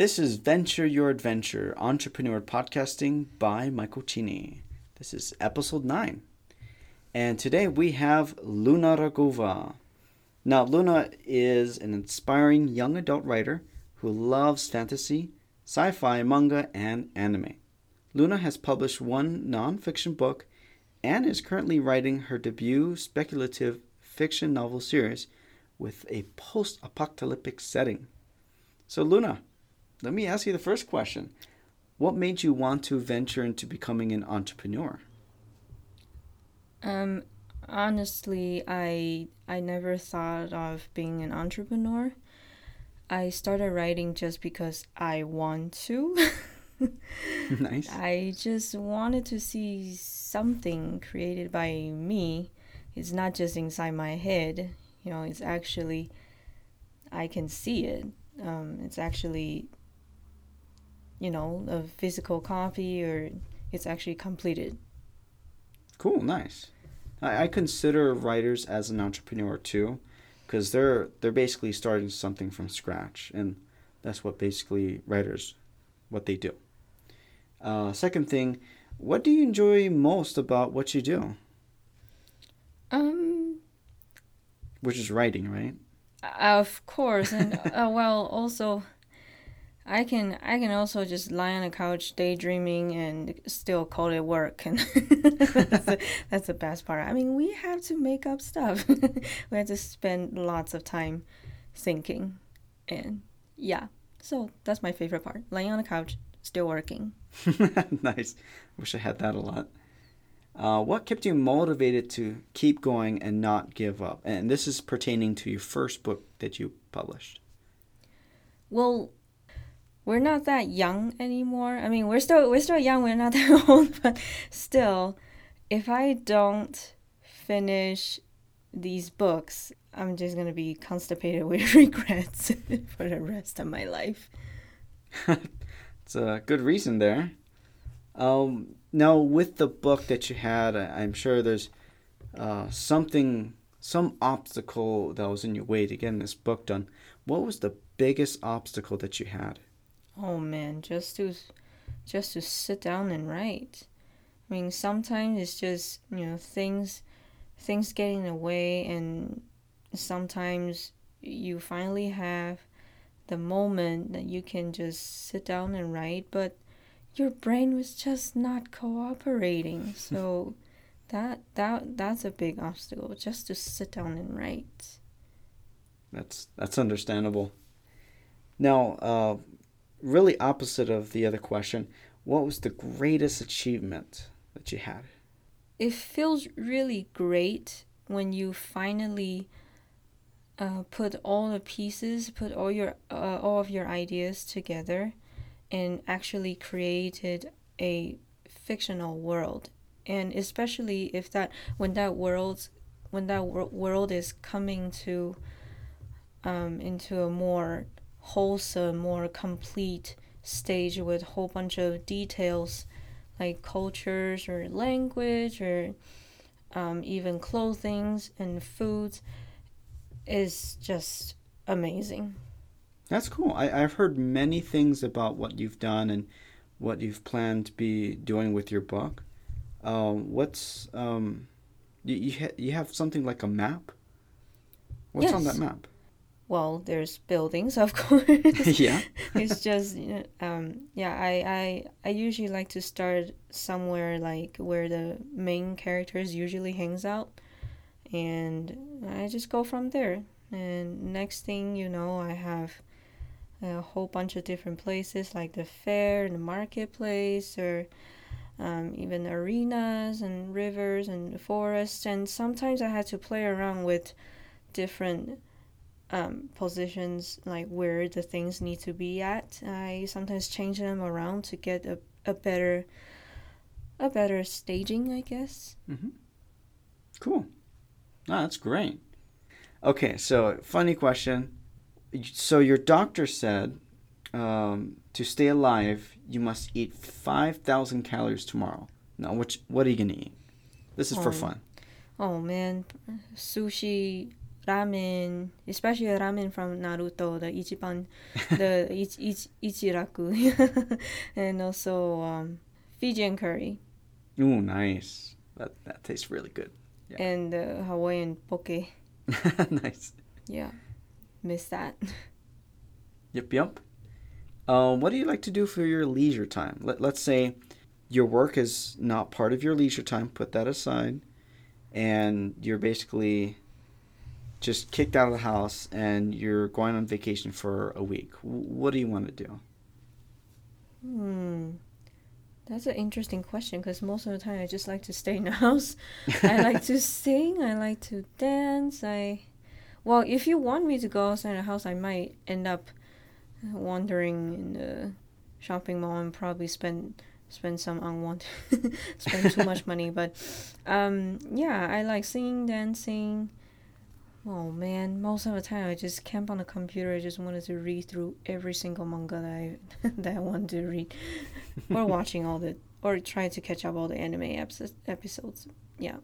This is Venture Your Adventure, Entrepreneur Podcasting by Michael Cini. This is episode 9. And today we have Luna Raguva. Now, Luna is an inspiring young adult writer who loves fantasy, sci-fi, manga, and anime. Luna has published one nonfiction book and is currently writing her debut speculative fiction novel series with a post-apocalyptic setting. So, Luna, let me ask you the first question. What made you want to venture into becoming an entrepreneur? Honestly, I never thought of being an entrepreneur. I started writing just because I want to. Nice. I just wanted to see something created by me. It's not just inside my head. You know, it's actually, I can see it. It's actually, you know, a physical copy, or it's actually completed. Cool, nice. I consider writers as an entrepreneur too, because they're basically starting something from scratch, and that's what basically writers, what they do. Second thing, what do you enjoy most about what you do? Which is writing, right? Of course, and well, also, I can also just lie on the couch daydreaming and still call it work, and that's the best part. I mean, we have to make up stuff. We have to spend lots of time thinking, and yeah, so that's my favorite part: lying on the couch, still working. Nice. Wish I had that a lot. What kept you motivated to keep going and not give up? And this is pertaining to your first book that you published. Well, we're not that young anymore. I mean, we're still young. We're not that old, but still, if I don't finish these books, I'm just gonna be constipated with regrets for the rest of my life. It's a good reason there. Now, with the book that you had, I'm sure there's some obstacle that was in your way to getting this book done. What was the biggest obstacle that you had? Oh man, just to sit down and write. I mean, sometimes it's just, you know, things get in the way, and sometimes you finally have the moment that you can just sit down and write, but your brain was just not cooperating. So that's a big obstacle, just to sit down and write. That's understandable. Now, really opposite of the other question, what was the greatest achievement that you had? It feels really great when you finally put all of your ideas together and actually created a fictional world. And especially if that world is coming to into a more wholesome, more complete stage with a whole bunch of details like cultures or language or even clothings and foods, is just amazing. That's cool. I've heard many things about what you've done and what you've planned to be doing with your book. You have something like a map? What's yes. on that map? Well, there's buildings, of course. Yeah. It's just, you know, I usually like to start somewhere like where the main characters usually hangs out, and I just go from there. And next thing you know, I have a whole bunch of different places like the fair and the marketplace, or even arenas and rivers and forests. And sometimes I had to play around with different positions, like where the things need to be at. I sometimes change them around to get a better staging, I guess. Mm-hmm. Cool. Oh, that's great. Okay, so funny question. So your doctor said to stay alive, you must eat 5,000 calories tomorrow. Now, what are you going to eat? This is for fun. Oh, man. Sushi, ramen, especially ramen from Naruto, the Ichiban, the ichiraku, and also Fijian curry. Ooh, nice. That tastes really good. Yeah. And Hawaiian poke. Nice. Yeah, miss that. Yep. What do you like to do for your leisure time? Let's say your work is not part of your leisure time. Put that aside. And you're basically just kicked out of the house and you're going on vacation for a week. What do you want to do? That's an interesting question, because most of the time I just like to stay in the house. I like to sing. I like to dance. Well, if you want me to go outside the house, I might end up wandering in the shopping mall and probably spend some unwanted, spend too much money. But yeah, I like singing, dancing. Oh man, most of the time I just camp on the computer. I just wanted to read through every single manga that I wanted to read, or watching or trying to catch up all the anime episodes. Yeah.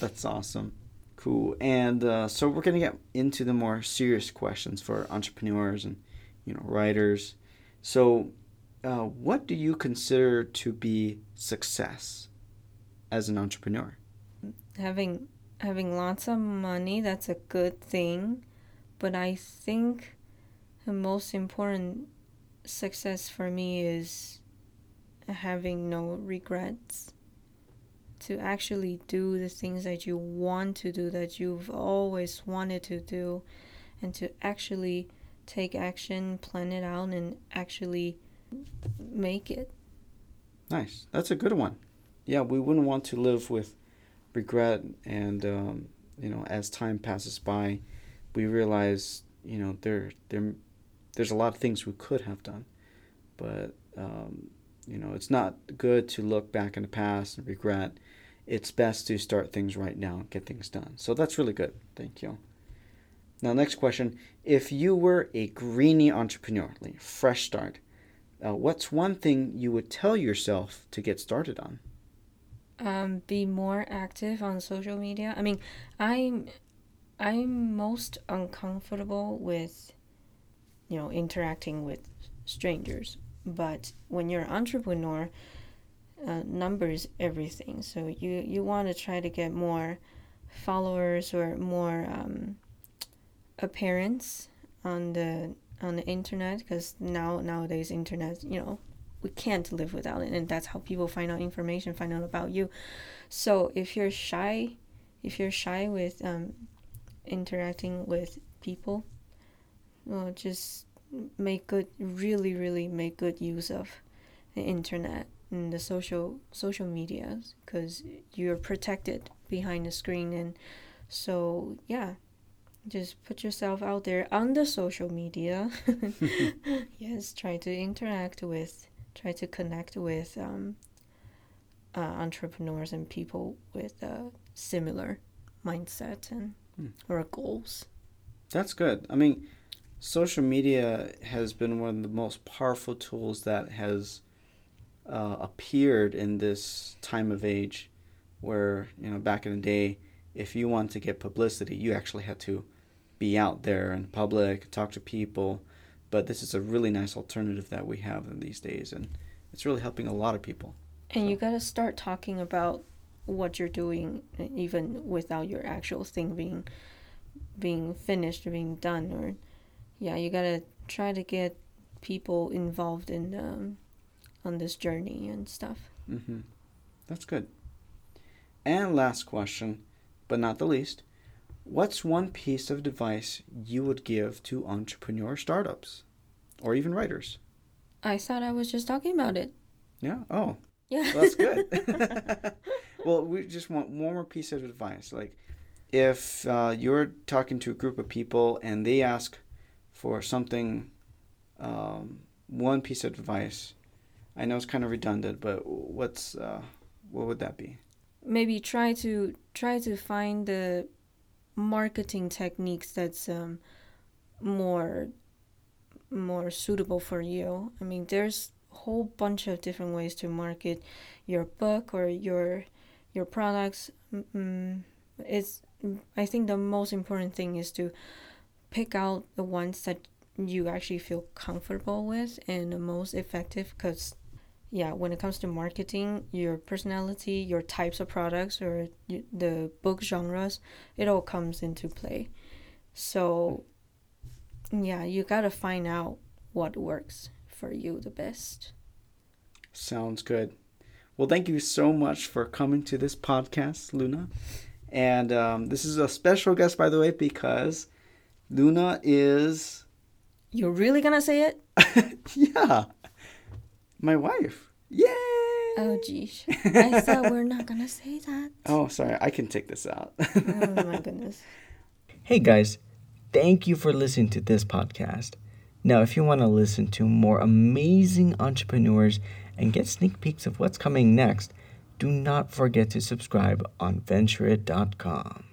That's awesome. Cool. And so we're going to get into the more serious questions for entrepreneurs and, writers. So what do you consider to be success as an entrepreneur? Having lots of money, that's a good thing. But I think the most important success for me is having no regrets. To actually do the things that you want to do, that you've always wanted to do. And to actually take action, plan it out, and actually make it. Nice. That's a good one. Yeah, we wouldn't want to live with regret, and as time passes by, we realize there's a lot of things we could have done, but it's not good to look back in the past and regret. It's best to start things right now and get things done. So that's really good. Thank you. Now, next question: if you were a greenie entrepreneur, like a fresh start, what's one thing you would tell yourself to get started on? Be more active on social media. I mean, I'm most uncomfortable with, interacting with strangers. But when you're an entrepreneur, numbers everything. So you want to try to get more followers or more appearance on the internet, because nowadays internet, we can't live without it, and that's how people find out about you. So if you're shy with interacting with people, just really make good use of the internet and the social media, because you're protected behind the screen. And so yeah, just put yourself out there on the social media. Yes, try to interact with, try to connect with entrepreneurs and people with a similar mindset and or goals. That's good. I mean, social media has been one of the most powerful tools that has appeared in this time of age, where back in the day, if you want to get publicity, you actually had to be out there in public, talk to people. But this is a really nice alternative that we have in these days, and it's really helping a lot of people. And so, you got to start talking about what you're doing, even without your actual thing being finished or being done. Or yeah, you got to try to get people involved in on this journey and stuff. Mm-hmm. That's good. And last question, but not the least. What's one piece of advice you would give to entrepreneur startups or even writers? I thought I was just talking about it. Yeah. Oh. Yeah. Well, that's good. Well, we just want one more piece of advice. Like, if you're talking to a group of people and they ask for something, one piece of advice. I know it's kind of redundant, but what would that be? Maybe try to find the marketing techniques that's more suitable for you. I mean, there's a whole bunch of different ways to market your book or your products. It's I think the most important thing is to pick out the ones that you actually feel comfortable with and the most effective, because when it comes to marketing, your personality, your types of products, or the book genres, it all comes into play. So you gotta find out what works for you the best. Sounds good. Well, thank you so much for coming to this podcast, Luna. And this is a special guest, by the way, because Luna is... You're really gonna say it? Yeah. My wife. Yay! Oh, geez. I thought we're not gonna say that. Oh, sorry. I can take this out. Oh, my goodness. Hey, guys. Thank you for listening to this podcast. Now, if you want to listen to more amazing entrepreneurs and get sneak peeks of what's coming next, do not forget to subscribe on ventureit.com.